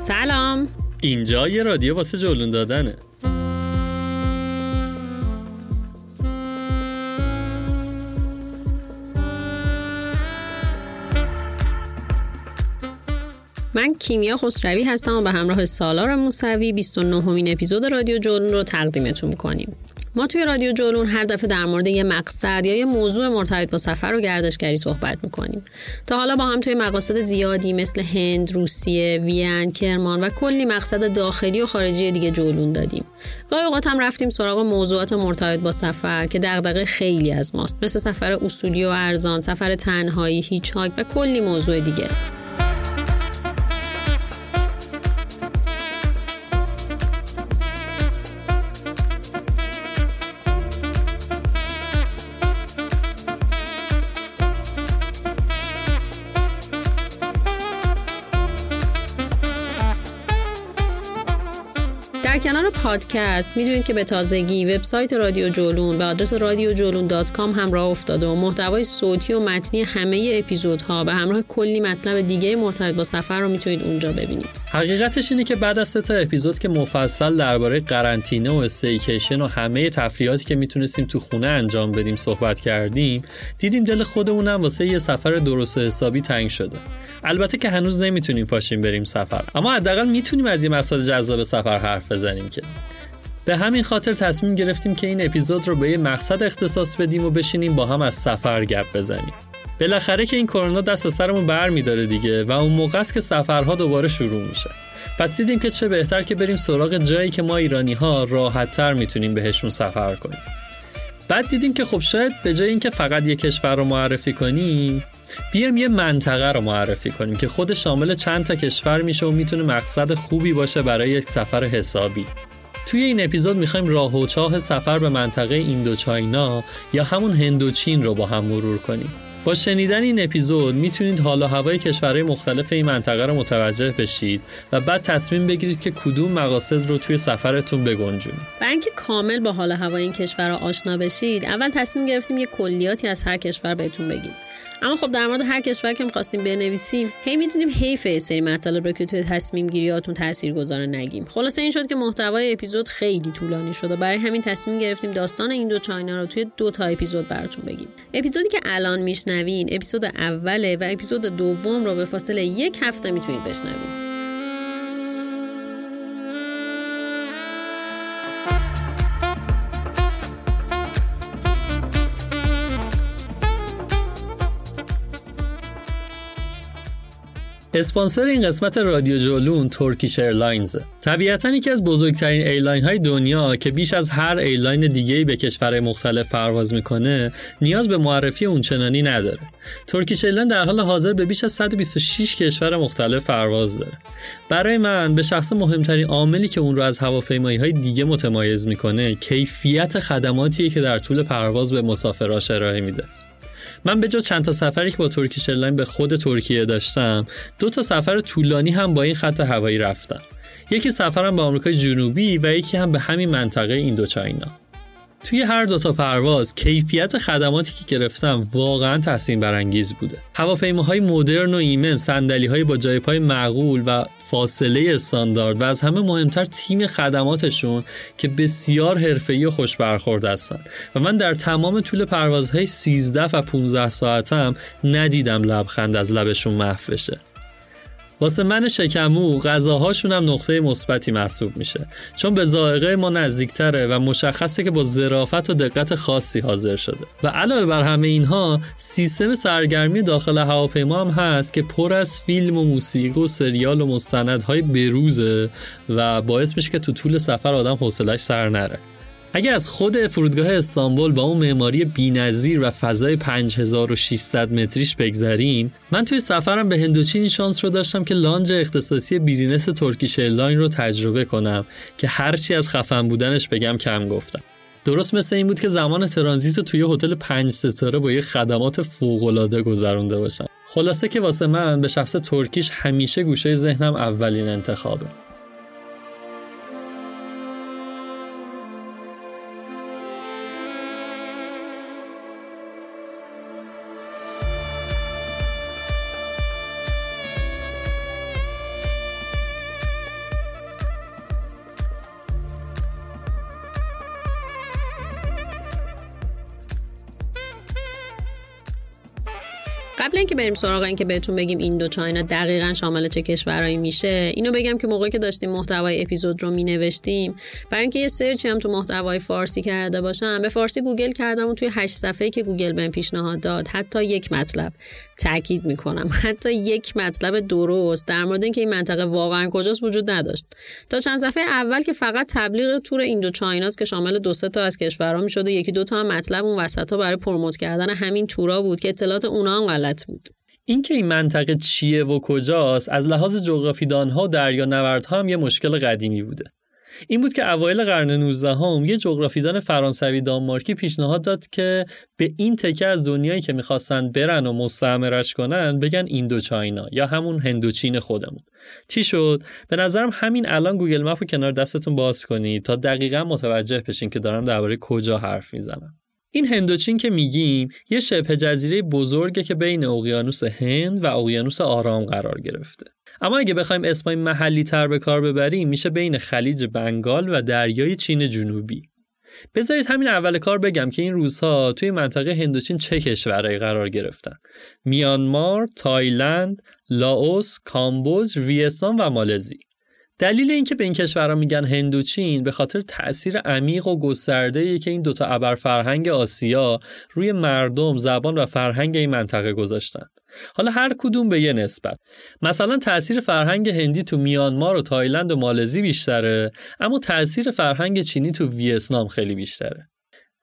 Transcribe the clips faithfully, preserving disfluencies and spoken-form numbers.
سلام، اینجا یه رادیو واسه جولون دادنه. من کیمیا خسروی هستم و به همراه سالار موسوی بیست و نهمین اپیزود رادیو جولون رو تقدیمتون می‌کنیم. ما توی رادیو جولون هر دفعه در مورد یه مقصد یا یه موضوع مرتبط با سفر و گردشگری صحبت میکنیم. تا حالا با هم توی مقاصد زیادی مثل هند، روسیه، وین، کرمان و کلی مقصد داخلی و خارجی دیگه جولون دادیم. گاهی اوقات هم رفتیم سراغ موضوعات مرتبط با سفر که دغدغه خیلی از ماست، مثل سفر اصولی و ارزان، سفر تنهایی، هیچ هاک و کلی موضوع دیگه. در کنار پادکست میدونید که به تازگی وبسایت رادیو جولون به آدرس رادیو جولون دات کام هم راه افتاده و محتوای صوتی و متنی همه اپیزودها به همراه کلی مطلب دیگه مرتبط با سفر رو میتونید اونجا ببینید. حقیقتش اینه که بعد از سه تا اپیزود که مفصل درباره قرنطینه و استیکیشن و همه تفریحاتی که میتونستیم تو خونه انجام بدیم صحبت کردیم، دیدیم دل خودمونم واسه یه سفر درست و حسابی تنگ شده. البته که هنوز نمیتونیم پاشیم بریم سفر، اما حداقل میتونیم از این مسائل جذاب سفر حرف بزنیم که به همین خاطر تصمیم گرفتیم که این اپیزود رو به یه مقصد اختصاص بدیم و بشینیم با هم از سفر گپ بزنیم. بالاخره که این کرونا دست سرمون برمی داره دیگه و اون موقع است که سفرها دوباره شروع میشه. پس دیدیم که چه بهتر که بریم سراغ جایی که ما ایرانی‌ها راحت‌تر میتونیم بهشون سفر کنیم. بعد دیدیم که خب شاید به جای اینکه فقط یک کشور رو معرفی کنیم، بیایم یه منطقه رو معرفی کنیم که خود شامل چند تا کشور میشه و میتونه مقصد خوبی باشه برای یک سفر حسابی. توی این اپیزود میخوایم راه و چاه سفر به منطقه ایندوچاینا یا همون هندوچین رو با هم مرور کنیم. با شنیدن این اپیزود میتونید حال و هوای کشورهای مختلف این منطقه رو متوجه بشید و بعد تصمیم بگیرید که کدوم مقاصد رو توی سفرتون بگنجونید. برای اینکه کامل با حال و هوای این کشورها آشنا بشید، اول تصمیم گرفتیم یه کلیاتی از هر کشور بهتون بگیم. اما خب در مورد هر کشور که می‌خواستیم بنویسیم، هی می‌دونیم حیف یه سری مطالب رو که توی تصمیم گیریاتون تاثیرگذار نگیم. خلاصه این شد که محتوای اپیزود خیلی طولانی شد و برای همین تصمیم گرفتیم داستان ایندوچاینا رو توی دو تا اپیزود براتون بگیم. اپیزودی که الان میشنوین اپیزود اوله و اپیزود دوم رو به فاصله یک هفته میتونید بشنوید. اسپانسر این قسمت رادیو جولون ترکیش ایرلاینز. طبیعتاً یکی از بزرگترین ایرلاین های دنیا که بیش از هر ایرلاین دیگه‌ای به کشورهای مختلف پرواز میکنه، نیاز به معرفی اونچنانی نداره. ترکیش ایرلاین در حال حاضر به بیش از صد و بیست و شش کشور مختلف پرواز داره. برای من به شخص مهمترین عاملی که اون رو از هواپیمایی‌های دیگه متمایز میکنه، کیفیت خدماتیه که در طول پرواز به مسافراش ارائه میده. من به جز چند تا سفری که با ترکیش ایرلاین به خود ترکیه داشتم، دو تا سفر طولانی هم با این خط هوایی رفتم. یکی سفرم به آمریکای جنوبی و یکی هم به همین منطقه ایندوچاینا. توی هر دو تا پرواز کیفیت خدماتی که گرفتم واقعا تحسین برانگیز بوده. هواپیماهای مدرن و ایمن، صندلی‌های با جای پای معقول و فاصله استاندارد و از همه مهمتر تیم خدماتشون که بسیار حرفه‌ای و خوش برخورد هستن و من در تمام طول پروازهای سیزده و پانزده ساعتم ندیدم لبخند از لبشون محو بشه. واسه من شکمو غذاهاشون هم نقطه مثبتی محسوب میشه، چون به ذائقه ما نزدیکتره و مشخصه که با ظرافت و دقت خاصی حاضر شده و علاوه بر همه اینها سیستم سرگرمی داخل هواپیما هم هست که پر از فیلم و موسیقی و سریال و مستندهای بروزه و باعث میشه که تو طول سفر آدم حوصله‌اش سر نره. اگه از خود فرودگاه استانبول با اون معماری بی‌نظیر و فضای پنج هزار و ششصد متریش بگذریم، من توی سفرم به هندوچین شانس رو داشتم که لانج اختصاصی بیزینس ترکیش ایرلاین رو تجربه کنم که هرچی از خفن بودنش بگم کم گفتم. درست مثل این بود که زمان ترانزیت رو توی هتل پنج ستاره با یه خدمات فوق‌العاده گذرونده باشم. خلاصه که واسه من به شخص ترکیش همیشه گوشه ذهنم اولین انتخابه. قبل اینکه بریم سراغ این که بهتون بگیم ایندوچاینا دقیقاً شامل چه کشورایی میشه، اینو بگم که موقعی که داشتیم محتوای اپیزود رو مینوشتیم، برای اینکه یه سرچی هم تو محتوای فارسی کرده باشم، به فارسی گوگل کردم و توی هشت صفحه‌ای که گوگل بهم پیشنهاد داد، حتی یک مطلب، تاکید میکنم حتی یک مطلب درست در مورد اینکه این منطقه واقعاً کجاست وجود نداشت. تا چند صفحه اول که فقط تبلیغ تور ایندوچایناست که شامل دو سه تا از کشورها میشد و یکی دو تا هم مطلب اون وسطا برای پروموت کردن همین تورا بود که اطلاعات اونها هم بود. این که این منطقه چیه و کجاست از لحاظ جغرافیدان‌ها و دریانوردها هم یه مشکل قدیمی بوده. این بود که اوایل قرن نوزدهم هم یه جغرافیدان فرانسوی دانمارکی پیشنهاد داد که به این تکه از دنیایی که می‌خواستن برن و مستعمرش کنن بگن ایندوچاینا یا همون هندوچین خودمون. چی شد؟ به نظرم همین الان گوگل مپ رو کنار دستتون باز کنید تا دقیقاً متوجه بشین که دارم درباره کجا حرف میزنم. این هندوچین که میگیم یه شبه جزیره بزرگه که بین اقیانوس هند و اقیانوس آرام قرار گرفته. اما اگه بخوایم اسمای محلی تر به کار ببریم میشه بین خلیج بنگال و دریای چین جنوبی. بذارید همین اول کار بگم که این روزها توی منطقه هندوچین چه کشورهایی قرار گرفتن. میانمار، تایلند، لاوس، کامبوج، ویتنام و مالزی. دلیل اینکه به این کشورها میگن هندوچین به خاطر تأثیر عمیق و گسترده‌ای که این دوتا ابرفرهنگ آسیا روی مردم، زبان و فرهنگ این منطقه گذاشتن. حالا هر کدوم به یه نسبت. مثلا تأثیر فرهنگ هندی تو میانمار و تایلند و مالزی بیشتره، اما تأثیر فرهنگ چینی تو ویتنام خیلی بیشتره.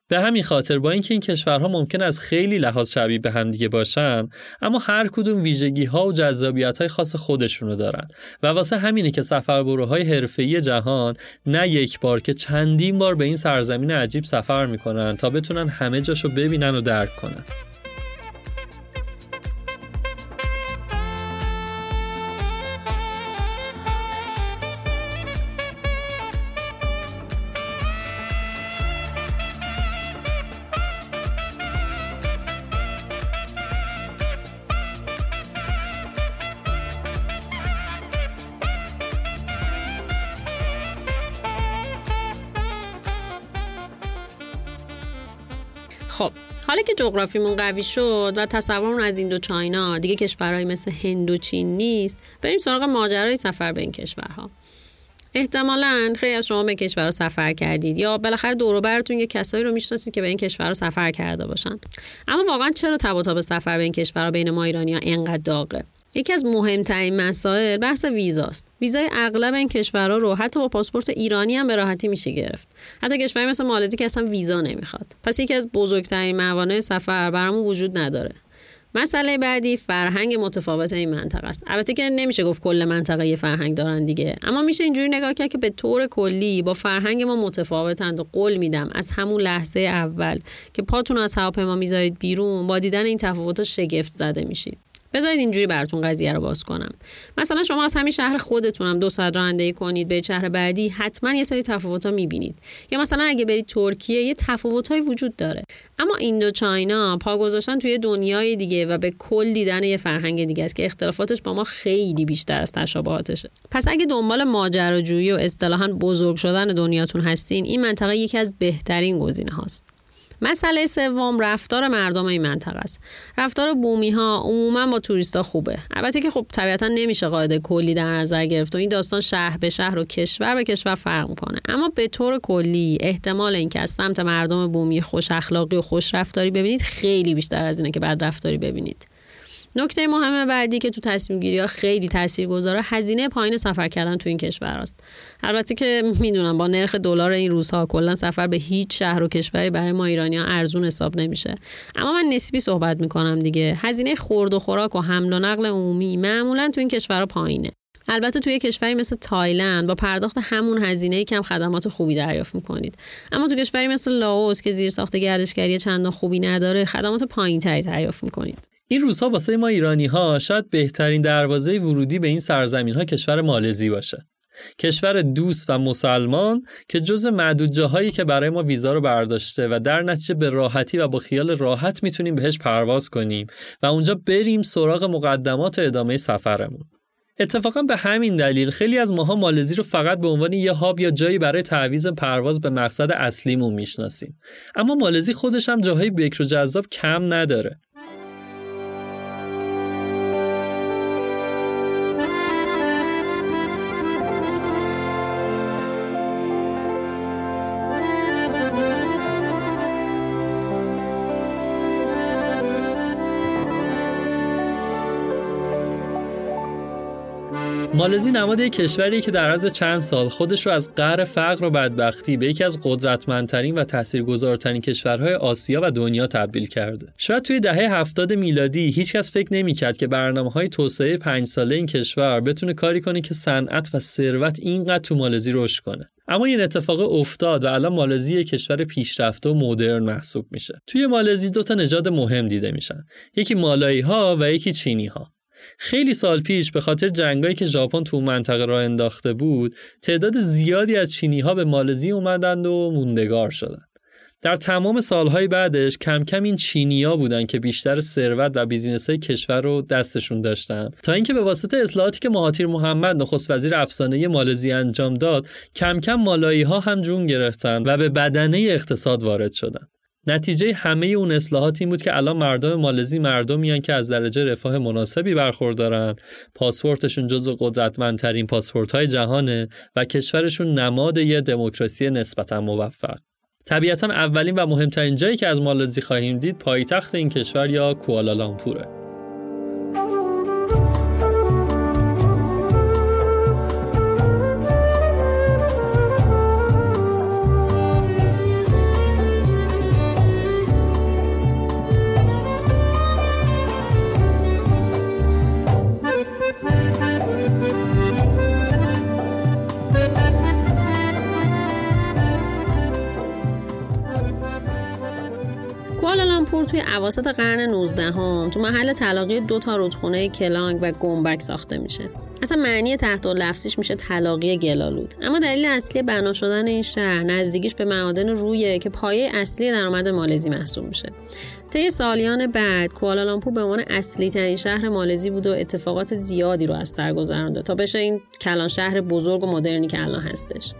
به همین خاطر با اینکه این کشورها ممکن از خیلی لحاظ شبیه به هم دیگه باشن، اما هر کدوم ویژگی‌ها و جذابیت‌های خاص خودشونو دارن و واسه همینه که سفربروهای حرفه‌ای جهان نه یک بار که چندین بار به این سرزمین عجیب سفر میکنن تا بتونن همه جاشو ببینن و درک کنن. خب حالا که جغرافیمون قوی شد و تصورمون از ایندوچاینا دیگه کشورهایی مثل هندوچین نیست، بریم سراغ ماجرای سفر به این کشورها. احتمالاً خیلی از شما به کشورها سفر کردید یا بالاخره دور و براتون یه کسایی رو میشناسید که به این کشورها سفر کرده باشن. اما واقعاً چرا تب و تاب سفر به این کشورها بین ما ایرانی‌ها اینقدر داغه؟ یکی از مهمترین مسائل بحث ویزاست. ویزای اغلب این کشورها رو حتی با پاسپورت ایرانی هم به راحتی میشه گرفت. حتی کشوری مثل مالزی که اصلا ویزا نمیخواد. پس یکی از بزرگترین موانع سفر برامون وجود نداره. مسئله بعدی فرهنگ متفاوت این منطقه است. البته که نمیشه گفت کل منطقه یه فرهنگ دارن دیگه، اما میشه اینجوری نگاه کرد که به طور کلی با فرهنگ ما متفاوتند و قول میدم از همون لحظه اول که پاتون از هواپیما میذارید بیرون با دیدن این تفاوت‌ها شگفت زده میشید. بذارید اینجوری براتون قضیه رو باز کنم. مثلا شما از همین شهر خودتون هم دو ساعت رانندگی کنید به شهر بعدی، حتما یه سری تفاوت‌ها می‌بینید. یا مثلا اگه برید ترکیه یه تفاوت‌هایی وجود داره. اما ایندوچاینا پا گذاشتن توی دنیای دیگه و به کل دیدن یه فرهنگ دیگه است که اختلافاتش با ما خیلی بیشتر از تشابهاتشه. پس اگه دنبال ماجراجویی و اصطلاحاً بزرگ شدن دنیاتون هستین، این منطقه یکی از بهترین گزینه‌هاست. مسئله سوم رفتار مردم این منطقه است. رفتار بومی ها عموما با توریستا خوبه. البته که خب طبیعتا نمیشه قاعده کلی در نظر گرفت و این داستان شهر به شهر و کشور به کشور فرق میکنه، اما به طور کلی احتمال اینکه از سمت مردم بومی خوش اخلاقی و خوش رفتاری ببینید خیلی بیشتر از اینه که بد رفتاری ببینید. نکته مهم بعدی که تو تصمیم گیری ها خیلی تاثیرگذاره هزینه پایین سفر کردن تو این کشور است. البته که میدونم با نرخ دلار این روزها کلا سفر به هیچ شهر و کشوری برای ما ایرانی ها ارزون حساب نمیشه، اما من نسبی صحبت میکنم دیگه. هزینه خورد و خوراک و حمل و نقل عمومی معمولا تو این کشورها پایینه. البته توی کشوری مثل تایلند با پرداخت همون هزینه کم خدمات خوبی دریافت می‌کنید، اما تو کشوری مثل لاوس که زیرساخت گردشگری چندان خوبی نداره خدمات پایین‌تری دریافت می‌کنید. این روزها واسه ما ایرانی ها شاید بهترین دروازه ورودی به این سرزمین ها کشور مالزی باشه. کشور دوست و مسلمان که جز معدود جاهایی که برای ما ویزا رو برداشته و در نتیجه به راحتی و با خیال راحت میتونیم بهش پرواز کنیم و اونجا بریم سراغ مقدمات ادامه سفرمون. اتفاقا به همین دلیل خیلی از ماها مالزی رو فقط به عنوان یه هاب یا جایی برای تعویض پرواز به مقصد اصلیمون میشناسیم، اما مالزی خودش هم جاهای بکر و جذاب کم نداره. مالزی نماد یک کشوری که در عرض چند سال خودش رو از قعر فقر و بدبختی به یکی از قدرتمندترین و تاثیرگذارترین کشورهای آسیا و دنیا تبدیل کرده. شاید توی دهه هفتاد میلادی هیچکس فکر نمی‌کرد که برنامه‌های توسعه پنج ساله این کشور بتونه کاری کنه که صنعت و ثروت اینقدر تو مالزی رشد کنه. اما این اتفاق افتاد و الان مالزی کشور پیشرفته و مدرن محسوب میشه. توی مالزی دو تا نژاد مهم دیده میشن، یکی مالایی‌ها و یکی چینی‌ها. خیلی سال پیش به خاطر جنگایی که ژاپن تو منطقه راه انداخته بود، تعداد زیادی از چینی‌ها به مالزی اومدند و موندگار شدند. در تمام سالهای بعدش کم کم این چینی‌ها بودن که بیشتر ثروت و بیزینس‌های کشور رو دستشون داشتن، تا اینکه به واسطه اصلاحاتی که مهاتیر محمد نخست وزیر افسانه‌ای مالزی انجام داد، کم کم مالایی‌ها هم جون گرفتن و به بدنه اقتصاد وارد شدند. نتیجه همه اون اصلاحات این بود که الان مردم مالزی مردمیان که از درجه رفاه مناسبی برخوردارن، پاسپورتشون جزو قدرتمندترین پاسپورت‌های جهانه و کشورشون نماد یه دموکراسی نسبتاً موفق. طبیعتاً اولین و مهمترین جایی که از مالزی خواهیم دید پایتخت این کشور یا کوالالامپوره. توی اواسط قرن نوزدهم هم تو محل تلاقی دو تا رودخونه کلانگ و گومبک ساخته میشه. اصلا معنی تحت و لفظیش میشه تلاقی گلالود، اما دلیل اصلی بنا شدن این شهر نزدیکیش به معادن رویه که پایه اصلی درآمد مالزی محسوب میشه. طی سالیان بعد کوالالامپور به عنوان اصلی ترین شهر مالزی بود و اتفاقات زیادی رو از سر گذرونده تا بشه این کلان شهر بزرگ و مدرنی که الان هستش.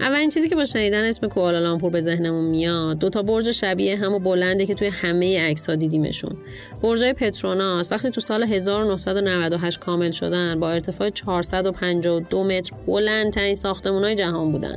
اولین چیزی که با شنیدن اسم کوالالامپور به ذهنمون میاد دو تا برج شبیه همو بلنده که توی همه عکس‌ها دیدیمشون. برجای پتروناس وقتی تو سال هزار و نهصد و نود و هشت کامل شدن با ارتفاع چهارصد و پنجاه و دو متر بلندترین ساختمان‌های جهان بودن.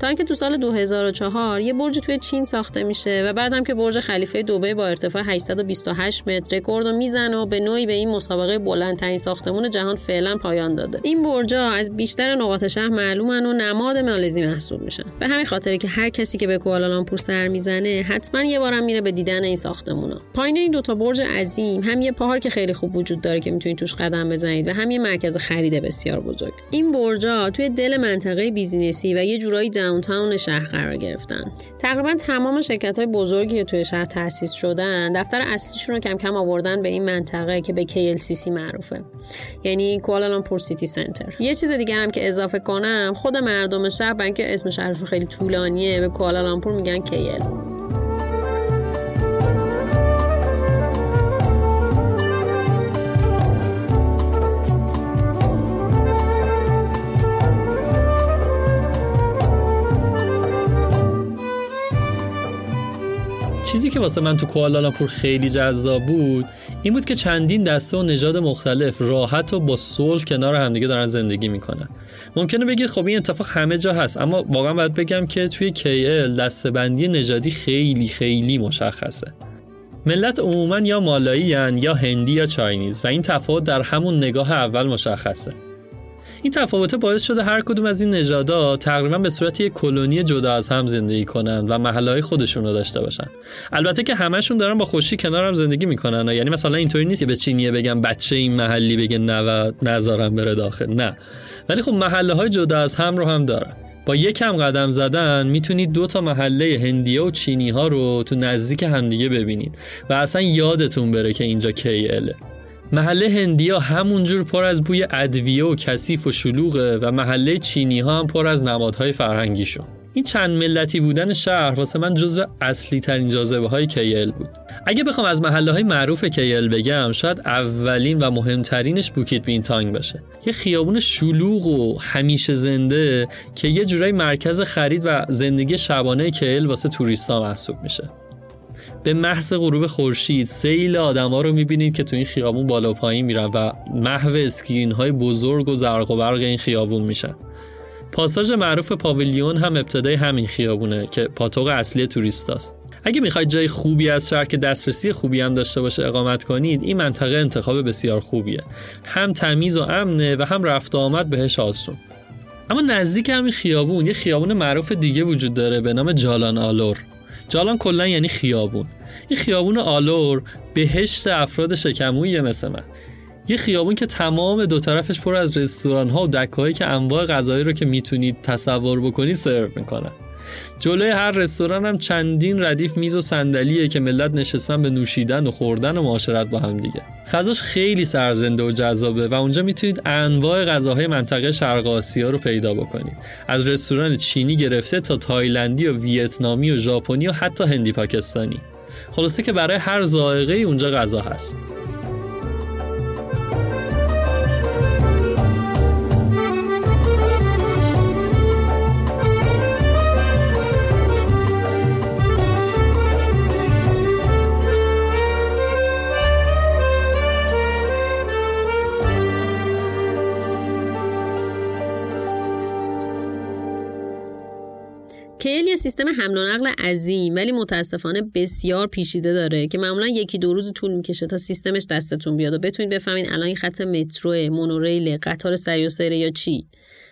تا اینکه تو سال دو هزار و چهار یه برج توی چین ساخته میشه و بعدم که برج خلیفه دبی با ارتفاع هشتصد و بیست و هشت متر رکوردو میزنه و به نوعی به این مسابقه بلندترین ساختمان جهان فعلا پایان داده. این برج‌ها از بیشتر نقاط شهر معلومن و نماد مالزی محسوب میشن. به همین خاطره که هر کسی که به کوالالامپور سر میزنه حتما یه بارم میره به دیدن این ساختمونا. پایین این دوتا برج عظیم هم یه پارک که خیلی خوب وجود داره که میتونید توش قدم بزنید و هم یه مرکز خرید بسیار بزرگ. این برج‌ها توی دل منطقه بیزینسی و یه جورایی داونتاون شهر قرار گرفتن. تقریبا تمام شرکت‌های بزرگی که توی شهر تأسیس شدن دفتر اصلیشون رو کم کم آوردن به این منطقه که به کی ال سی سی معروفه. یعنی کوالالامپور سیتی سنتر. یه چیز دیگه هم که اضافه کنم، خود مردم شهر با اینکه اسم شهرشون خیلی طولانیه به کوالالامپور میگن کیل. چیزی که واسه من تو کوالالامپور خیلی جذاب بود این بود که چندین دسته و نژاد مختلف راحت و با صلح کنار همدیگه دارن زندگی میکنن. ممکنه بگید خب این اتفاق همه جا هست، اما واقعا باید بگم که توی کی ال دسته‌بندی نژادی خیلی خیلی مشخصه. ملت عموما یا مالایی‌ان یا هندی یا چاینیز و این تفاوت در همون نگاه اول مشخصه. این تفاوت باعث شده هر کدوم از این نژادها تقریبا به صورت یک کلونی جدا از هم زندگی کنن و محله‌های خودشون رو داشته باشن. البته که همه‌شون دارن با خوشی کنار هم زندگی میکنن، یعنی مثلا اینطوری نیست که به چینیه بگم بچه این محلی بگه نه نذارم بره داخل، نه. ولی خب محله‌های جدا از هم رو هم دارن. با یکم قدم زدن میتونید دو تا محله هندیا و چینی‌ها رو تو نزدیک همدیگه ببینید و اصلا یادتون بره که اینجا کی ال. محله هندیا همونجور پر از بوی ادویه و کثیف و شلوغه و محله چینی ها هم پر از نمادهای فرهنگیشون. این چند ملتی بودن شهر واسه من جزو اصلی ترین جاذبه های کیل بود. اگه بخوام از محله های معروف کیل بگم شاید اولین و مهمترینش بوکیت بینتانگ باشه. یه خیابون شلوغ و همیشه زنده که یه جورای مرکز خرید و زندگی شبانه کیل واسه توریستا محسوب میشه. به محض غروب خورشید سیل آدما رو می‌بینید که تو این خیابون بالا و پایین میرن و محو اسکرین‌های بزرگ و زرق و برق این خیابون میشن. پاساژ معروف پاویلیون هم ابتدای همین خیابونه که پاتوق اصلی توریستاست. اگه می‌خواید جای خوبی از شهر که دسترسی خوبی هم داشته باشه اقامت کنید، این منطقه انتخاب بسیار خوبیه. هم تمیز و امنه و هم رفت و آمد بهش آسون. اما نزدیک همین خیابون یه خیابون معروف دیگه وجود داره به نام جالان آلور. جالان کلا یعنی خیابون. این خیابون آلور بهشت افراد شکمویه مثل من. یه خیابون که تمام دو طرفش پر از رستوران‌ها و دکه‌هایی که انواع غذایی رو که میتونید تصور بکنید سرو میکنن. جلوی هر رستوران هم چندین ردیف میز و صندلیه که ملت نشستن به نوشیدن و خوردن و معاشرت با هم دیگه. غذاش خیلی سرزنده و جذابه و اونجا میتونید انواع غذاهای منطقه شرق آسیا رو پیدا بکنید. از رستوران چینی گرفته تا تایلندی و ویتنامی و ژاپنی و حتی هندی پاکستانی. خلاصه که برای هر ذائقه اونجا غذا هست. کیل یه سیستم حمل و نقل عظیم ولی متاسفانه بسیار پیچیده داره که معمولا یکی دو روز طول میکشه تا سیستمش دستتون بیاد و بتونید بفهمین الان این خط مترو، مونوریل، قطار سری و سری یا چی.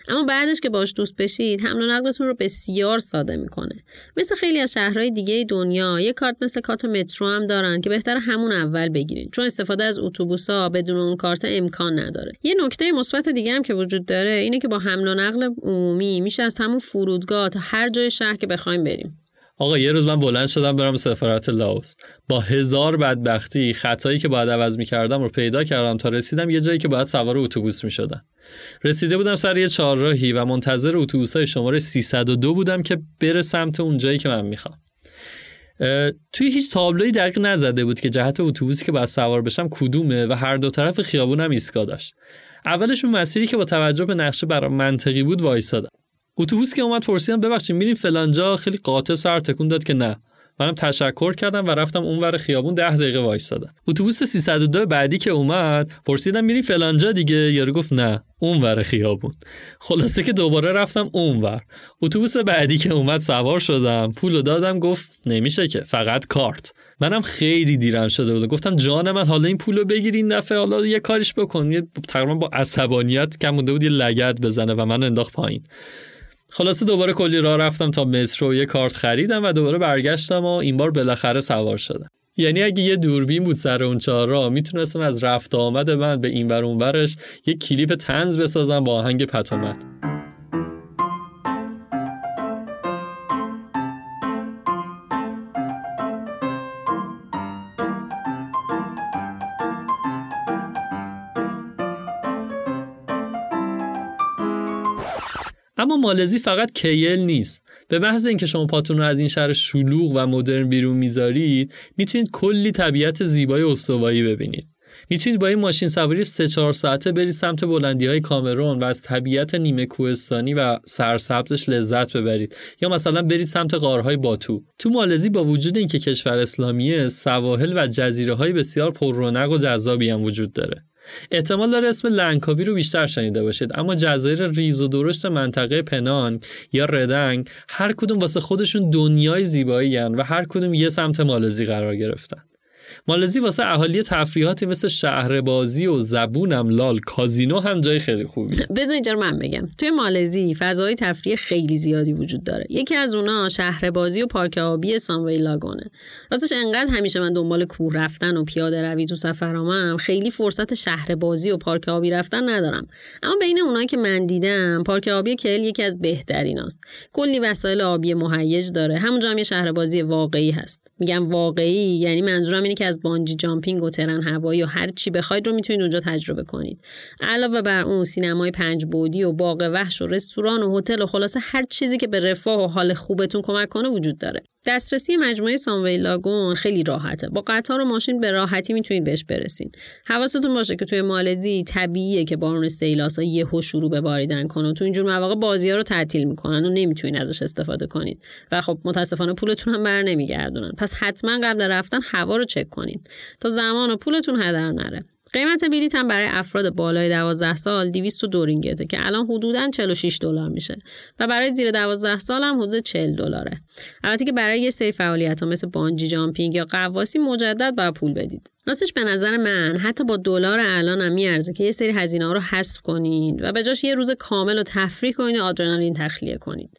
اما بعدش که باش دوست بشید حمل و نقلتون رو بسیار ساده میکنه. مثل خیلی از شهرهای دیگه دنیا یه کارت مثل کارت مترو هم دارن که بهتره همون اول بگیرید، چون استفاده از اتوبوسا بدون اون کارت امکان نداره. یه نکته مثبت دیگه هم که وجود داره اینه که با حمل و نقل عمومی میشه از همون فرودگاه تا هر جای شهر که بخوایم بریم. آقا یه روز من بلند شدم برم سفارت لاوس. با هزار بدبختی خطایی که باید عوض می‌کردم رو پیدا کردم تا رسیدم یه جایی که باید سوار اتوبوس می‌شدم. رسیده بودم سر یه چهارراهی و منتظر اتوبوس‌های شماره سیصد و دو بودم که بره سمت اون جایی که من می‌خوام. توی هیچ تابلویی دقیق نزده بود که جهت اتوبوسی که باید سوار بشم کدومه و هر دو طرف خیابونم ایستگاه داشت. اولش اون مسیری که با توجه به نقشه برام منطقی بود وایسادم. اتوبوس که اومد پرسیدم ببخشید میرین فلانجا، خیلی قاطع سر تکون داد که نه. منم تشکر کردم و رفتم اونور خیابون ده دقیقه وایسادم. اتوبوس سیصد و دو بعدی که اومد پرسیدم میرین فلانجا دیگه، یارو گفت نه اونور خیابون. خلاصه که دوباره رفتم اونور. اتوبوس بعدی که اومد سوار شدم، پولو دادم، گفت نمیشه که، فقط کارت. منم خیلی دیرم شده بود، گفتم جان من حالا این پولو بگیر این دفعه، حالا یه کاریش بکن. یه تقریبا با عصبانیت کم مونده بود یه لگد بزنه و منو انداخت پایین. خلاصه دوباره کلی راه رفتم تا مترو، یه کارت خریدم و دوباره برگشتم و این بار بالاخره سوار شدم. یعنی اگه یه دوربین بود سر اون چهار راه میتونستن از رفت آمد من به این ور اون ورش یه کلیپ طنز بسازم با آهنگ پتومت. اما مالزی فقط کیل نیست. به محض اینکه شما پاتون رو از این شهر شلوغ و مدرن بیرون میذارید، میتونید کلی طبیعت زیبای استوایی ببینید. میتونید با این ماشین سواری سه چهار ساعته برید سمت بلندی‌های کامرون و از طبیعت نیمه کوهستانی و سرسبزش لذت ببرید، یا مثلا برید سمت غارهای باتو. تو مالزی با وجود اینکه کشور اسلامیه، سواحل و جزیره‌های بسیار پررونق و جذابی هم وجود داره. احتمال داره اسم لنکاوی رو بیشتر شنیده باشید، اما جزایر ریز و درشت منطقه پنانگ یا ردنگ هر کدوم واسه خودشون دنیای زیبایی هن و هر کدوم یه سمت مالزی قرار گرفتن. مالزی واسه اهالی تفریحاتی مثل شهر بازی و زبونم لال کازینو هم جای خیلی خوبیه. بذار اینجا من بگم، توی مالزی فضای تفریح خیلی زیادی وجود داره. یکی از اونها شهر بازی و پارک آبی سانوی لاگونه. راستش انقدر همیشه من دنبال کوه رفتن و پیاده روی تو سفرامم خیلی فرصت شهر بازی و پارک آبی رفتن ندارم، اما بین اونایی که من دیدم پارک آبی کل یکی از بهتریناست. کلی وسایل آبی مهیج داره، همونجا هم یه شهر بازی واقعی هست. میگم واقعی یعنی منظورم اینه که از بانجی جامپینگ و ترن هوایی و هر چی بخواید رو میتونید اونجا تجربه کنید. علاوه بر اون سینمای پنج بعدی و باغ وحش و رستوران و هتل و خلاصه هر چیزی که به رفاه و حال خوبتون کمک کنه وجود داره. دسترسی مجموعه سانوی لاگون خیلی راحته. با قطار و ماشین به راحتی میتونید بهش برسین. حواستون باشه که توی مالزی طبیعیه که بارون سیلاسا یهو شروع به باریدن کنه. تو اینجور مواقع بازی‌ها رو تعطیل می‌کنن و نمیتونین ازش استفاده کنین. و خب متأسفانه پولتون هم برنمیگردونن. پس حتما قبل رفتن هوا رو چک کنین تا زمان و پولتون هدر نره. قیمت بلیط هم برای افراد بالای دوازده سال دویست و دو رینگته که الان حدوداً چهل و شش دلار میشه و برای زیر دوازده سال هم حدود چهل دلاره. البته که برای یه سری فعالیت‌ها مثل بانجی جامپینگ یا غواصی مجدد باید پول بدید. راستش به نظر من حتی با دلار الانم میارزه که یه سری هزینه‌ها رو حذف کنید و به جاش یه روز کامل رو تفریح کنید و آدرنالین تخلیه کنید.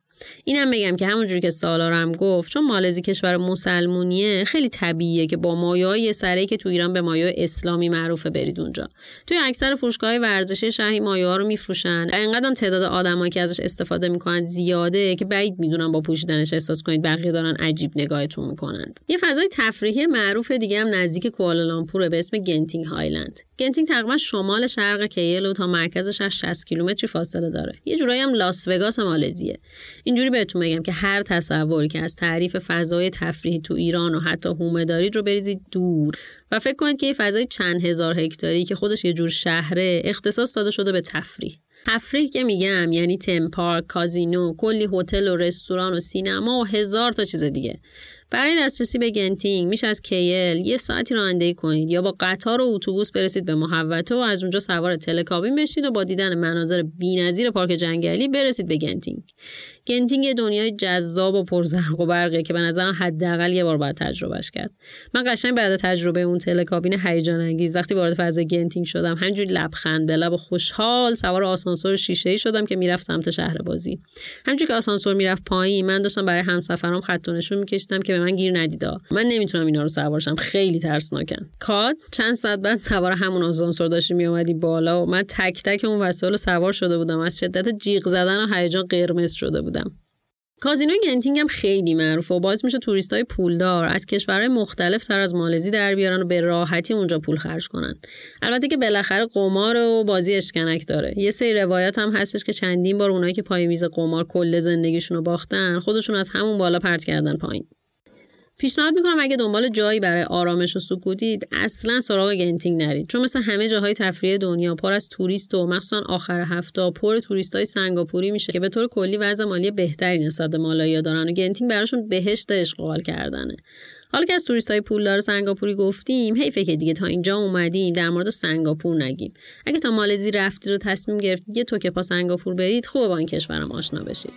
اینم بگم که همونجوری که سالارم گفت، چون مالزی کشور مسلمونیه خیلی طبیعیه که با مایه‌های سره‌ای که تو ایران به مایه اسلامی معروفه برید اونجا. توی اکثر فروشگاه‌های ورزشی شهر مایه‌ها رو میفروشن. انقدرم تعداد آدمایی که ازش استفاده میکنن زیاده که بعید میدونم با پوشیدنش احساس کنید بقیه دارن عجیب نگاهتون میکنند. یه فضای تفریحی معروف دیگه هم نزدیک کوالالامپور به اسم گنتینگ هایلند. گنتینگ تقریبا شمال شرق کیل و تا مرکزش شصت کیلومتری فاصله داره. یه جورایی هم لاس وگاس مالزیه. اینجوری بهتون بگم که هر تصوری که از تعریف فضای تفریحی تو ایران و حتی هومه دارید رو بریزید دور و فکر کنید که این فضای چند هزار هکتاری که خودش یه جور شهره اختصاص داده شده به تفریح. تفریح که میگم یعنی تم پارک، کازینو، کلی هتل و رستوران و سینما و هزار تا چیز دیگه. برای دسترسی به گنتینگ میشه از کیل یه ساعتی رانندگی کنید یا با قطار و اتوبوس برسید به محوطه و از اونجا سوار تلکابین بشید و با دیدن مناظر بی‌نظیر پارک جنگلی برسید به گنتینگ. گنتینگ دنیای جذاب و پرزرق و برقه که به نظرم حداقل یه بار باید تجربهش کرد. من قشنگ بعد از تجربه اون تلکابین هیجان انگیز وقتی وارد فضای گنتینگ شدم، همینجوری لبخند به لب و خوشحال سوار آسانسور شیشه‌ای شدم که میرفت سمت شهر بازی. همینجوری که آسانسور میرفت پایین، من داشتم برای همسفرام خط و نشون می‌کشیدم که من گیر ندیدا. من نمیتونم اینا رو سوارشم، خیلی ترسناکن. کات چند ساعت بعد سوار همون آسانسور داشتیم میومدی بالا و من تک تک اون وسایل سوار شده بودم، از شدت جیغ زدن و هیجان قرمز شده بودم. کازینوی گنتینگ هم خیلی معروفه و باز میشه توریستای پولدار از کشورهای مختلف سر از مالزی در بیارن و به راحتی اونجا پول خرج کنن. البته که بالاخره قمار و بازی اشکنک داره. یه سری روایات هم هستش که چندین بار اونایی که پای میز قمار کل زندگیشون رو باختن، خودشون از همون بالا پرت کردن پایین. پیشنهاد میکنم اگه دنبال جایی برای آرامش و سکوتید اصلا سراغ گنتینگ نرید، چون مثلا همه جاهای تفریحی دنیا پر از توریست و مخصوصا آخر هفته پر توریستای سنگاپوری میشه که به طور کلی وضع مالی بهتری نسبت به مالایا دارن و گنتینگ براشون بهشت اشغال کردنه. حالا که از توریستای پولدار سنگاپوری گفتیم، حیفه که دیگه تا اینجا اومدیم در مورد سنگاپور نگیم. اگه تا مالزی رفتید و تصمیم گرفتید یه توکه پا سنگاپور برید، خوبه با این کشورم آشنا بشید.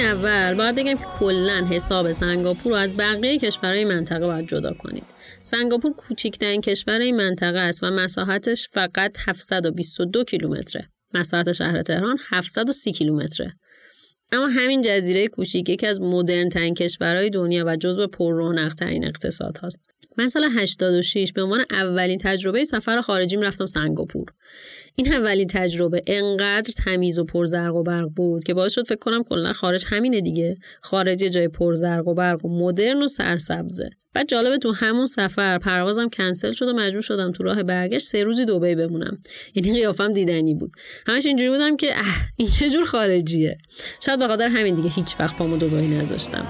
اول باید بگم که کلن حساب سنگاپور رو از بقیه کشورهای منطقه باید جدا کنید. سنگاپور کوچکترین کشور منطقه است و مساحتش فقط هفتصد و بیست و دو کیلومتره. مساحت شهر تهران هفتصد و سی کیلومتره. اما همین جزیره کوچیک یکی از مدرن ترین کشورهای دنیا و جزو پررونق ترین اقتصاد هاست. من سال هشتاد و شش به عنوان اولین تجربه سفر خارجیم رفتم سنگاپور. این اولین تجربه انقدر تمیز و پرزرق و برق بود که باعث شد فکر کنم کلا خارج همینه دیگه. خارج جای پرزرق و برق و مدرن و سرسبزه. بعد جالبه تو همون سفر پروازم کنسل شد و مجبور شدم تو راه برگشت سه روزی دبی بمونم. یعنی قیافم دیدنی بود. همش اینجوری بودم که اه این چه جور خارجیه. شاید به خاطر همین دیگه هیچ وقت پامو دبی نذاشتم.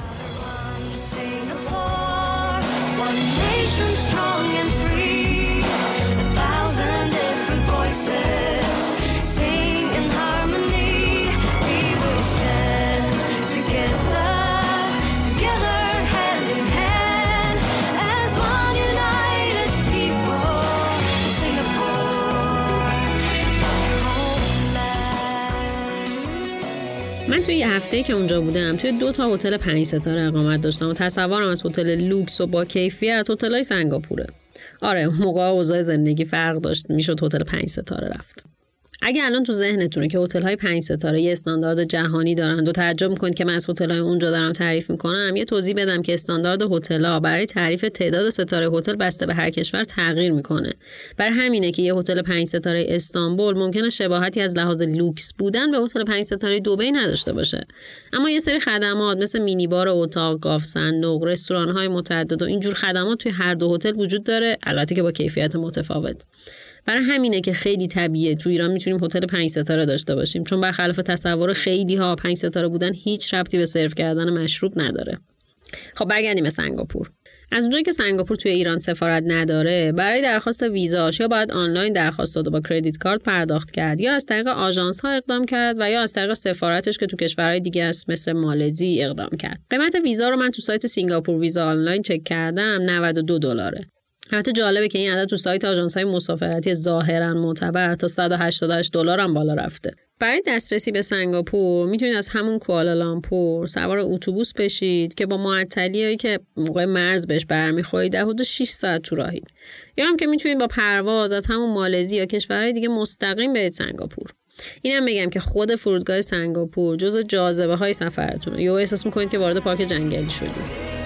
من توی یه هفته که اونجا بودم توی دو تا هتل پنج ستاره اقامت داشتم و تصورم از هتل لوکس و با کیفیت هتلای سنگاپوره. آره موقع اوضاع زندگی فرق داشت، میشد هتل پنج ستاره رفت. اگه الان تو ذهنتونه که هتل‌های پنج ستاره یه استاندارد جهانی دارن و تعجب می‌کنید که من از هتل‌های اونجا دارم تعریف می‌کنم، یه توضیح بدم که استاندارد هتل‌ها برای تعریف تعداد ستاره هتل بسته به هر کشور تغییر می‌کنه. برای همینه که یه هتل پنج ستاره استانبول ممکنه شباهتی از لحاظ لوکس بودن به هتل پنج ستاره دبی نداشته باشه، اما یه سری خدمات مثل مینیبار، اتاق گاو صندوق، رستوران‌های متعدد و اینجور خدمات توی هر دو هتل وجود داره، البته که با کیفیت متفاوت. برای همینه که خیلی طبیعیه تو ایران میتونیم هتل پنج ستاره داشته باشیم، چون برخلاف تصور خیلی ها پنج ستاره بودن هیچ ربطی به سرو کردن مشروب نداره. خب برگردیم به سنگاپور. از اونجایی که سنگاپور توی ایران سفارت نداره، برای درخواست ویزاش یا باید آنلاین درخواست داد و با کردیت کارت پرداخت کرد، یا از طریق آژانس ها اقدام کرد و یا از طریق سفارتش که تو کشورهای دیگه است مثل مالزی اقدام کرد. قیمت ویزا رو من تو سایت سینگاپور ویزا آنلاین چک کردم، نود و دو دلاره. البته جالبه که این عدد تو سایت آژانس‌های مسافرتی ظاهراً معتبر تا صد و هشتاد و هشت دلار هم بالا رفته. برای دسترسی به سنگاپور میتونید از همون کوالالامپور سوار اتوبوس بشید که با معطلی‌هایی که موقع مرز بهش برمیخورید در حدود شش ساعت تو راهید، یا هم که میتونید با پرواز از همون مالزی یا کشورهای دیگه مستقیم برید سنگاپور. اینم بگم که خود فرودگاه سنگاپور جزو جاذبه‌های سفرتونه، یا احساس می‌کنید که وارد پارک جنگلی شدید.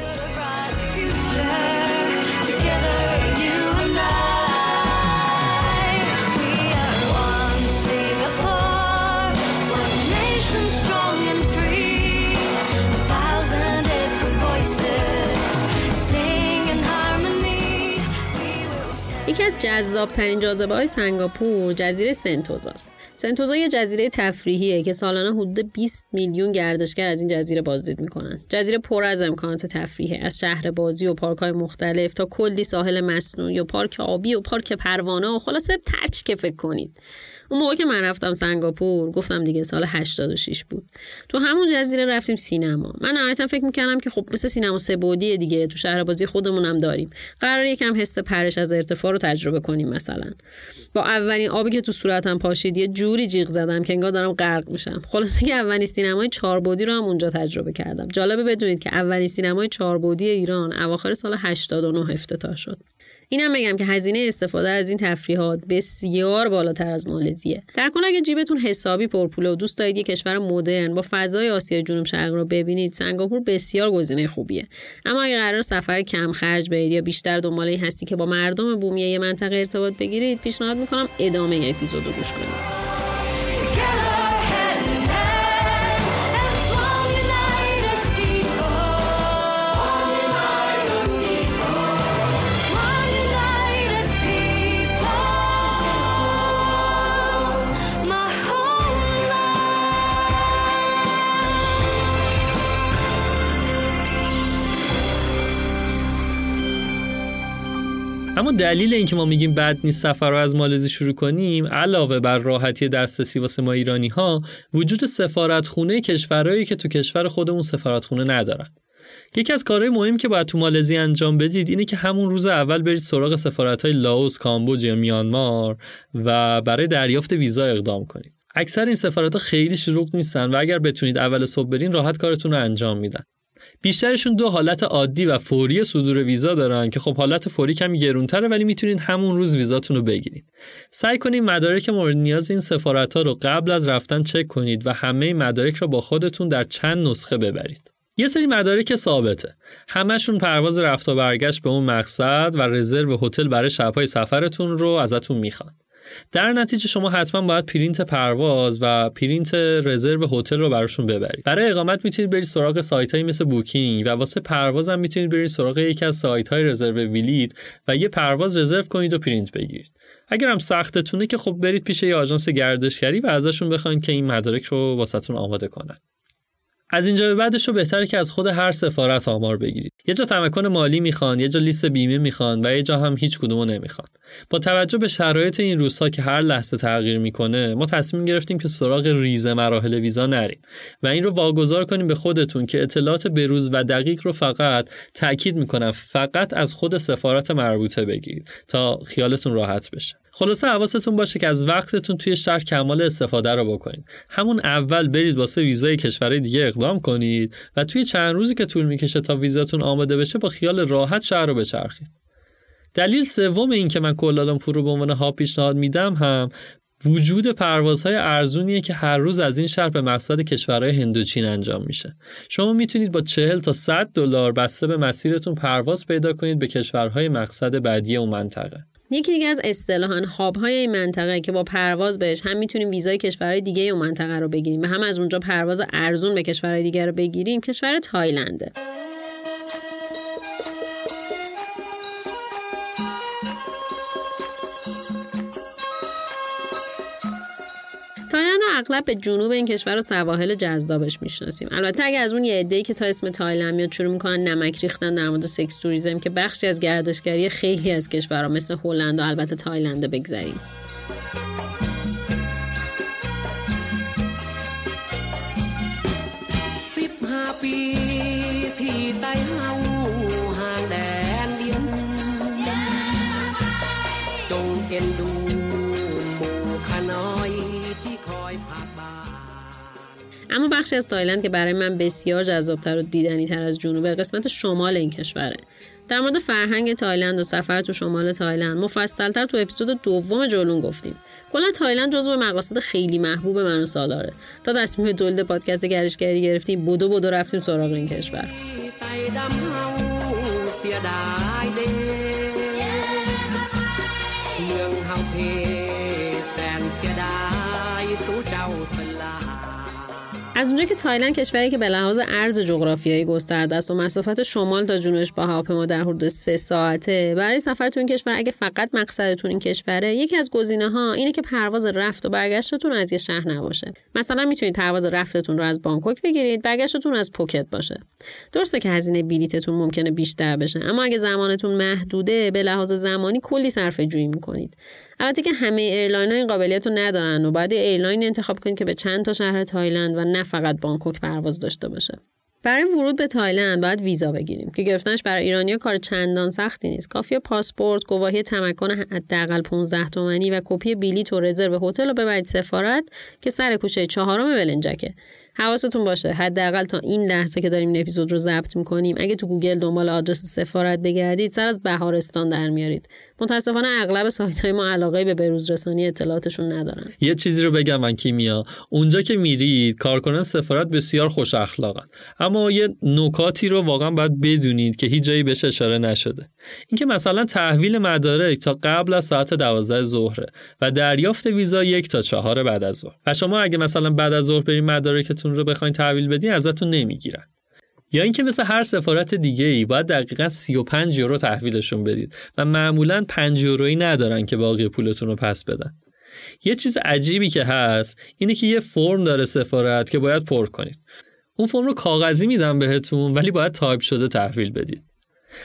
یکی از جذاب‌ترین جاذبه‌های سنگاپور جزیره سنتوزا است. سنتوزا یه جزیره تفریحیه که سالانه حدود بیست میلیون گردشگر از این جزیره بازدید می‌کنن. جزیره پر از امکانات تفریحی، از شهر بازی و پارک‌های مختلف تا کلی ساحل مصنوعی و پارک آبی و پارک پروانه و خلاصه ترچی که فکر کنید. اون موقع که من رفتم سنگاپور، گفتم دیگه سال هشتاد و شش بود. تو همون جزیره رفتیم سینما. من نهایتاً فکر می‌کردم که خب مثل سینما سه‌بعدی دیگه تو شهر بازی خودمون هم داریم. قراره یکم حس پرش از ارتفاع رو تجربه کنیم مثلا. با اولین آبی که تو صورتم پاشید یه جوری جیغ زدم که انگار دارم غرق میشم. خلاصه که اولین سینمای چهار بعدی رو هم اونجا تجربه کردم. جالبه بدونید که اولین سینمای چهار بعدی ایران اواخر سال هشتاد و نه افتتاح شد. اینم بگم که هزینه استفاده از این تفریحات بسیار بالاتر از مالزیه. در کل اگه جیبتون حسابی پرپوله و دوست دارید یک کشور مدرن با فضای آسیا جنوب شرق رو ببینید، سنگاپور بسیار گزینه خوبیه. اما اگه قرار سفر کم خرج برید یا بیشتر دنبال این هستی که با مردم بومی منطقه ارتباط بگیرید، پیشنهاد می‌کنم ادامه این اپیزودو گوش کنید. اما دلیل اینکه ما میگیم بد نیست سفر رو از مالزی شروع کنیم، علاوه بر راحتی دسترسی واسه ما ایرانی ها، وجود سفارتخونه کشورهایی که تو کشور خودمون سفارتخونه ندارن. یکی از کارهای مهم که باید تو مالزی انجام بدید اینه که همون روز اول برید سراغ سفارت‌های لاوس، کامبوجیا، میانمار و برای دریافت ویزا اقدام کنید. اکثر این سفارت‌ها خیلی شلوغ نیستن و اگر بتونید اول صبح برین راحت کارتون رو انجام میدن. بیشترشون دو حالت عادی و فوری صدور ویزا دارن که خب حالت فوری کمی گرونتره ولی میتونین همون روز ویزاتون رو بگیرید. سعی کنید مدارک مورد نیاز این سفارت‌ها رو قبل از رفتن چک کنید و همه مدارک رو با خودتون در چند نسخه ببرید. یه سری مدارک ثابته، همشون پرواز رفت و برگشت به اون مقصد و رزرو هتل برای شب‌های سفرتون رو ازتون میخوان. در نتیجه شما حتما باید پرینت پرواز و پرینت رزرو هتل رو براشون ببرید. برای اقامت میتونید برید سراغ سایت‌هایی مثل بوکینگ و واسه پرواز هم میتونید برید سراغ یکی از سایت‌های رزرو ولیت و یه پرواز رزرو کنید و پرینت بگیرید. اگر هم سختتونه که خب برید پیش یه آژانس گردشگری و ازشون بخواید که این مدارک رو واسهتون آماده کنن. از اینجا به بعدش رو بهتره که از خود هر سفارت آمار بگیرید. یه جا تمکن مالی میخوان، یه جا لیست بیمه میخوان و یه جا هم هیچ کدومو نمیخوان. با توجه به شرایط این روزها که هر لحظه تغییر میکنه، ما تصمیم گرفتیم که سراغ ریز مراحل ویزا نریم و این رو واگذار کنیم به خودتون که اطلاعات بروز و دقیق رو فقط تاکید میکنم فقط از خود سفارت مربوطه بگیرید تا خیالتون راحت بشه. خلاصه حواستون باشه که از وقتتون توی شهر کمال استفاده رو بکنید. همون اول برید واسه ویزای کشورهای دیگه اقدام کنید و توی چند روزی که طول میکشه تا ویزاتون آماده بشه با خیال راحت شهر رو بچرخید. دلیل سوم این که من کوالالامپور رو به عنوان هاب پیشنهاد میدم هم وجود پروازهای ارزونیه که هر روز از این شهر به مقصد کشورهای هندوچین انجام میشه. شما میتونید با چهل تا صد دلار بسته به مسیرتون پرواز پیدا کنید به کشورهای مقصد بعدی اون منطقه. یکی دیگه از اصطلاحاً هاب‌های این منطقه که با پرواز بهش هم میتونیم ویزای کشورهای دیگه اون منطقه رو بگیریم و هم از اونجا پرواز ارزون به کشورهای دیگه رو بگیریم، کشور تایلنده. تایلند رو اغلب به جنوب این کشور و سواحل جذابش میشناسیم. البته اگه از اون یه عده‌ای که تا اسم تایلند میاد شروع میکنن نمک ریختن در مورد سکس توریسم که بخشی از گردشگری خیلی از کشورها مثل هلند و البته تایلند بگذاریم. اما بخشی از تایلند که برای من بسیار جذابتر و دیدنی‌تر از جنوبه قسمت شمال این کشوره. در مورد فرهنگ تایلند و سفر تو شمال تایلند مفصل‌تر تو اپیزود دوم جولون گفتیم. کلا تایلند جزو مقاصد خیلی محبوب من و سالاره. تا تصمیم تولید پادکست گردشگری گرفتیم بودو بودو رفتیم سراغ این کشور. از اونجا که تایلند کشوری که به لحاظ عرض جغرافیایی گسترده است و مسافت شمال تا جنوبش با هواپیما در حدود سه ساعته، برای سفر تو این کشور اگه فقط مقصدتون این کشوره، یکی از گزینه‌ها اینه که پرواز رفت و برگشتتون از یه شهر نباشه. مثلا میتونید پرواز رفتتون رو از بانکوک بگیرید، برگشتتون از پوکت باشه. درسته که هزینه بلیتتون ممکنه بیشتر بشه، اما اگه زمانتون محدوده، به لحاظ زمانی کلی صرفه‌جویی می‌کنید. البته که همه ایرلاین‌ها این قابلیت رو ندارن و باید ایرلاین انتخاب کنید که به چند تا شهر تایلند و نه فقط بانکوک پرواز داشته باشه. برای ورود به تایلند باید ویزا بگیریم که گرفتنش برای ایرانی‌ها کار چندان سختی نیست. کافیه پاسپورت، گواهی تمکن حداقل پانزده تومانی و کپی بلیط و رزرو هتل رو ببرید سفارت که سر کوچه چهارم بلنجکه. حواستون باشه، حداقل تا این لحظه که داریم این اپیزود رو ضبط می‌کنیم اگه تو گوگل دنبال آدرس سفارت بگردید سر از بهارستان در میارید. متاسفانه اغلب سایت‌های ما علاقه به بروز رسانی اطلاعاتشون ندارن. یه چیزی رو بگم من کیمیا، اونجا که میرید کارکنان سفارت بسیار خوش اخلاقن، اما یه نکاتی رو واقعا باید بدونید که هیچ جایی بهش اشاره نشده. اینکه مثلا تحویل مدارک تا قبل از ساعت دوازده ظهر و دریافت ویزا یک تا چهار بعد از ظهر. و شما اگه مثلا بعد از ظهر برید مدارکتون رو بخواید تحویل بدین ازتون نمیگیرن. یا اینکه مثل هر سفارت دیگه‌ای باید دقیقاً سی و پنج یورو تحویلشون بدید و معمولاً پنج یورویی ندارن که باقی پولتون رو پس بدن. یه چیز عجیبی که هست اینه که یه فرم داره سفارت که باید پر کنید. اون فرم رو کاغذی میدن بهتون ولی باید تایپ شده تحویل بدید.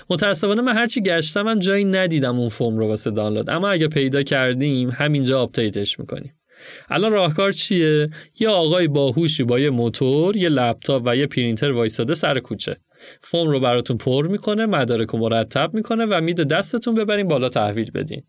متاسفانه من هرچی گشتم هم جایی ندیدم اون فرم رو واسه دانلود، اما اگه پیدا کردیم همینجا آپدیتش می‌کنیم. الان راهکار چیه؟ یه آقای باهوشی با یه موتور، یه لپتاپ و یه پرینتر وایساده سر کوچه، فرم رو براتون پر میکنه، مدارک رو مرتب میکنه و میده دستتون ببرین بالا تحویل بدین.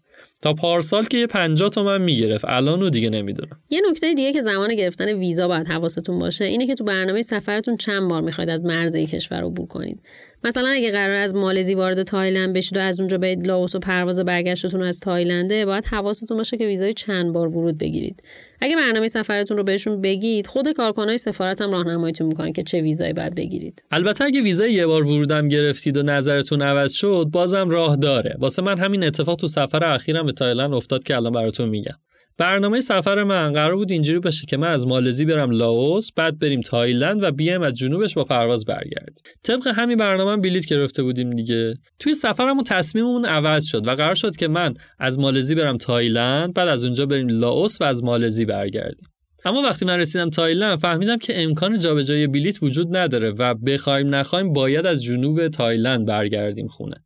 تا پارسال که یه پنجاه تومن میگرفت، الانو دیگه نمیدونم. یه نکته دیگه که زمان گرفتن ویزا باید حواستون باشه اینه که تو برنامه سفرتون چند بار میخواید از مرز یک کشور عبور کنید. مثلا اگه قرار از مالزی وارد تایلند بشید و از اونجا به لاوس و پرواز برگشتتون از تایلنده، باید حواستون باشه که ویزای چند بار ورود بگیرید. اگه برنامه سفرتون رو بهشون بگید، خود کارکنای سفارت هم راهنماییتون میکنن که چه ویزایی باید بگیرید. البته اگه ویزای یه بار ورودم گرفتید و نظرتون عوض شد، بازم راه داره. واسه من همین اتفاق تو سفر اخیرم به تایلند افتاد که الان براتون میگم. برنامه سفر من قرار بود اینجوری باشه که من از مالزی برم لاوس، بعد بریم تایلند و بیام از جنوبش با پرواز برگردیم. طبق همین برنامه هم بلیت گرفته بودیم دیگه. توی سفرمون تصمیممون عوض شد و قرار شد که من از مالزی برم تایلند، بعد از اونجا بریم لاوس و از مالزی برگردیم. اما وقتی من رسیدم تایلند فهمیدم که امکان جابجایی بلیت وجود نداره و بخوایم نخوایم باید از جنوب تایلند برگردیم خونه.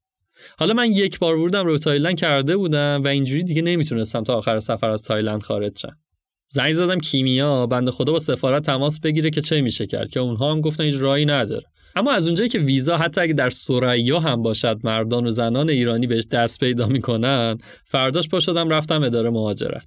حالا من یک بار ورودم رو تایلند کرده بودم و اینجوری دیگه نمیتونستم تا آخر سفر از تایلند خارج شم. زنگ زدم کیمیا بنده خدا با سفارت تماس بگیره که چه میشه کرد، که اونها هم گفتن هیچ راهی نداره. اما از اونجایی که ویزا حتی اگه در ثریا هم باشد مردان و زنان ایرانی بهش دست پیدا میکنن، فرداش پا شدم رفتم اداره مهاجرت.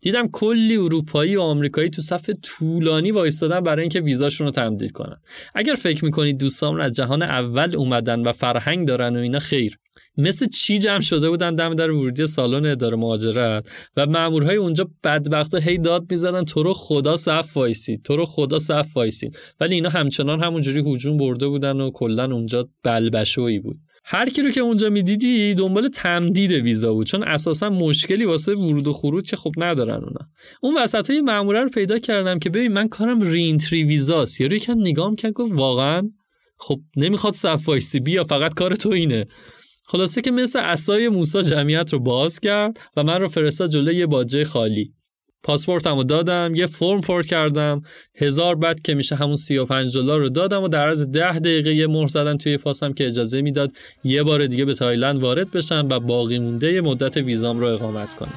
دیدم کلی اروپایی و آمریکایی تو صف طولانی وایسادن برای اینکه ویزاشون رو تمدید کنن. اگر فکر میکنید دوستامون از جهان اول اومدن و فرهنگ دارن و اینا، خیر. مثل چی جمع شده بودن دم در ورودی سالن اداره مهاجرت و مامورهای اونجا بدبختا هی داد میزدن تو رو خدا صف وایسید، تو رو خدا صف وایسید، ولی اینا همچنان همونجوری هجوم برده بودن و کلا اونجا بلبشویی بود. هر کی رو که اونجا میدیدی دنبال تمدید ویزا بود، چون اساسا مشکلی واسه ورود و خروج که خب ندارن اونا. اون وسطای مامورا رو پیدا کردم که ببین من کارم رینتری ویزاست. یارو یکم نگام کرد گفت واقعا خب نمیخواد صف وایسی، بیا فقط کار تو اینه. خلاصه که مثل عصای موسی جمعیت رو باز کرد و من رو فرستاد جلوی یه باجه خالی. پاسپورتم رو دادم، یه فرم پر کردم، هزار بت که میشه همون سی و پنج دلار رو دادم و در عرض ده دقیقه یه مهر زدم توی پاسم که اجازه میداد یه بار دیگه به تایلند وارد بشم و باقی مونده یه مدت ویزام رو اقامت کنم.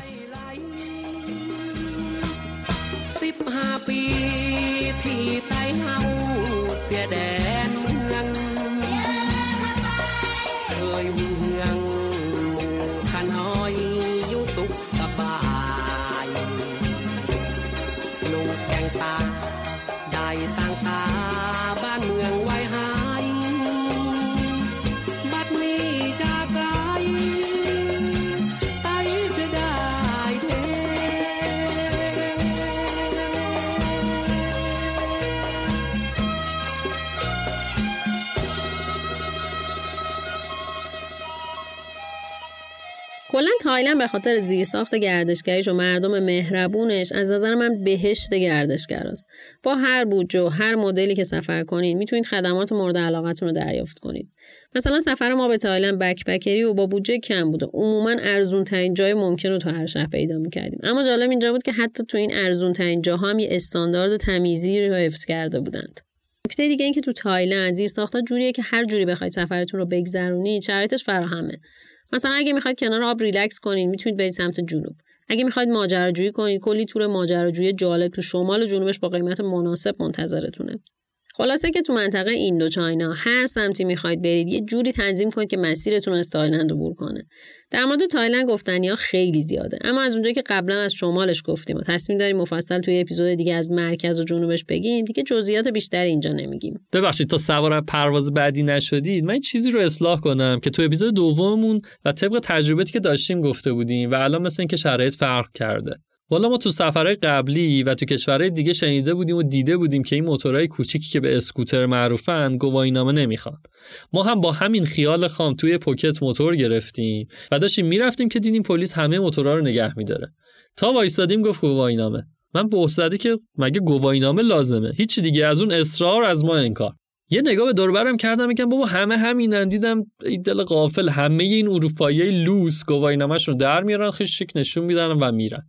کلاً تایلند به خاطر زیرساخت گردشگریش و مردم مهربونش از نظر من بهشت گردشگراست. با هر بودجه و هر مدلی که سفر کنین میتونید خدمات مورد علاقتون رو دریافت کنید. مثلا سفر ما به تایلند بک‌پکری و با بودجه کم بود و عموماً ارزان‌ترین جای ممکن رو تو هر شهر پیدا می‌کردیم. اما جالب اینجا بود که حتی تو این ارزان‌ترین جاها هم یه استاندارد تمیزی رو حفظ کرده بودند. نکته دیگه این که تو تایلند زیرساخت‌ها جوریه که هر جوری بخواید سفرتون رو بگذرونید شرایطش فراهمه. مثلا اگه میخواید کنار آب ریلکس کنین میتونید برید سمت جنوب. اگه میخواید ماجراجویی کنین کلی تور ماجراجویی جالب تو شمال و جنوبش با قیمت مناسب منتظرتونه. خلاصه که تو منطقه ایندوچاینا هر سمتی میخواید برید یه جوری تنظیم کنید که مسیرتون از تایلند عبور کنه. در مورد تایلند گفتنی‌ها خیلی زیاده، اما از اونجایی که قبلا از شمالش گفتیم و تصمیم داریم مفصل توی اپیزود دیگه از مرکز و جنوبش بگیم، دیگه جزئیات بیشتر اینجا نمیگیم. ببخشید تا سوار پرواز بعدی نشدید، من چیزی رو اصلاح کنم که تو اپیزود دوممون و طبق تجربه‌ای که داشتیم گفته بودیم و الان مثلا اینکه شرایط فرق کرده. والا ما تو سفرهای قبلی و تو کشورهای دیگه شنیده بودیم و دیده بودیم که این موتورهای کوچیکی که به اسکوتر معروفن گواهینامه نمیخوان. ما هم با همین خیال خام توی پوکت موتور گرفتیم و داشتیم میرفتیم که دیدیم پلیس همه موتورها رو نگه میداره. تا وایسادیم گفت گواهینامه. من به حسادی که مگه گواهینامه لازمه؟ هیچ دیگه، از اون اصرار از ما انکار. یه نگاه به دور و برم کردم، میگم بابا همه همینن، دیدم این دل غافل همه این اروپاییای لوس گواهینامه‌شون رو در میارن، خیلی شیک نشون میدن و میرن.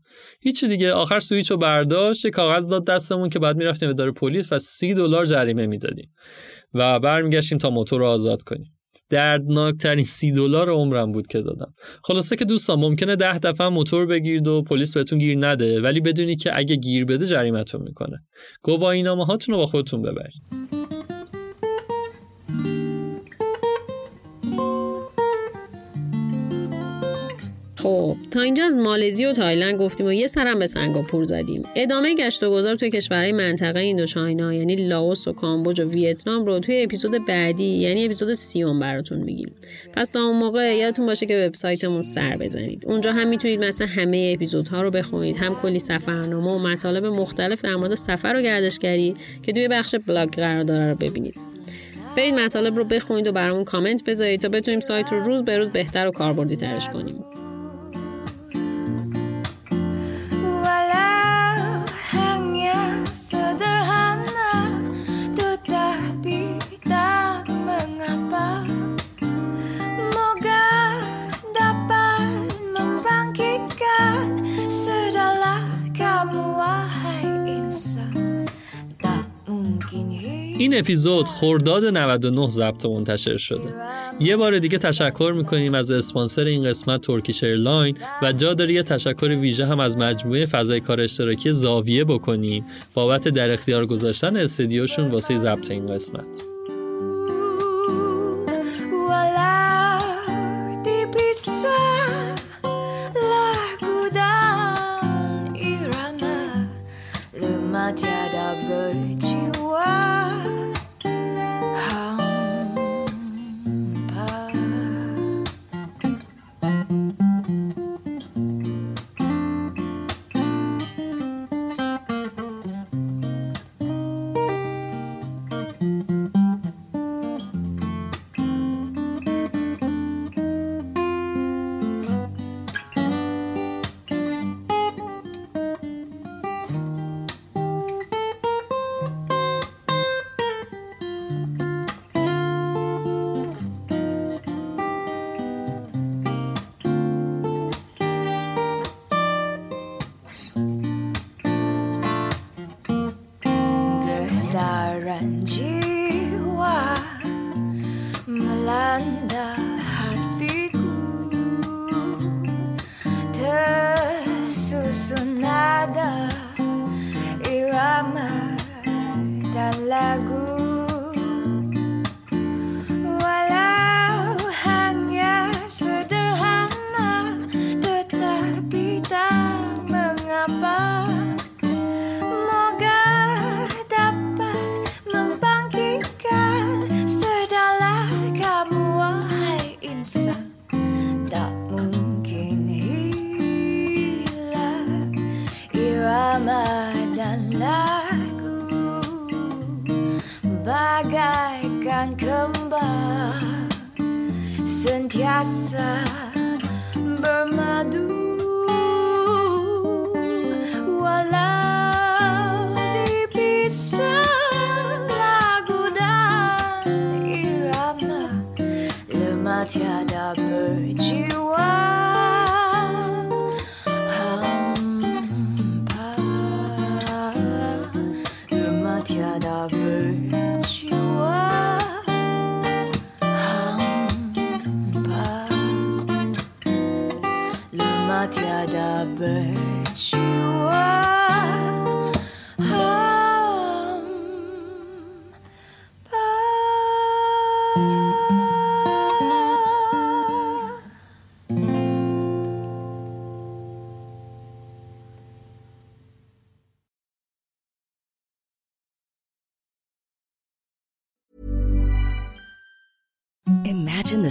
هیچ دیگه، آخر سوئیچو برداشت، یه کاغذ داد دستمون که بعد میرفتیم به دار پلیس و سی دلار جریمه میدادیم و برمیگشتیم تا موتور رو آزاد کنیم. دردناکترین سی دلار عمرم بود که دادم. خلاصه که دوستان ممکنه ده دفعه موتور بگیرید و پلیس بهتون گیر نده، ولی بدونی که اگه گیر بده جریمه‌تون میکنه. گواهینامه هاتون رو با خودتون ببرید. خب تا اینجا از مالزی و تایلند گفتیم و یه سرم به سنگاپور زدیم. ادامه گشت و گذار توی کشورهای منطقه ایندوچاینا یعنی لاوس و کامبوج و ویتنام رو توی اپیزود بعدی یعنی اپیزود سیوم براتون میگیم. پس تا اون موقع یادتون باشه که وبسایتمون سر بزنید. اونجا هم میتونید مثلا همه اپیزودها رو بخونید، هم کلی سفرنامه و مطالب مختلف در مورد سفر و گردشگری که توی بخش بلاگ قرار داره رو ببینید. برید مطالب رو بخونید و برامون کامنت بذارید تا بتونیم سایت رو روز به روز بهتر و کاربردی‌ترش کنیم. این اپیزود خرداد نود و نه ضبط و منتشر شده. یه بار دیگه تشکر میکنیم از اسپانسر این قسمت ترکیش ایرلاین و جا داره یه تشکر ویژه هم از مجموعه فضای کار اشتراکی زاویه بکنیم بابت در اختیار گذاشتن استدیوشون واسه ضبط این قسمت. Sentiasa bermadu walau dipisah lagu dan irama lemah tiada berjiwa. Imagine the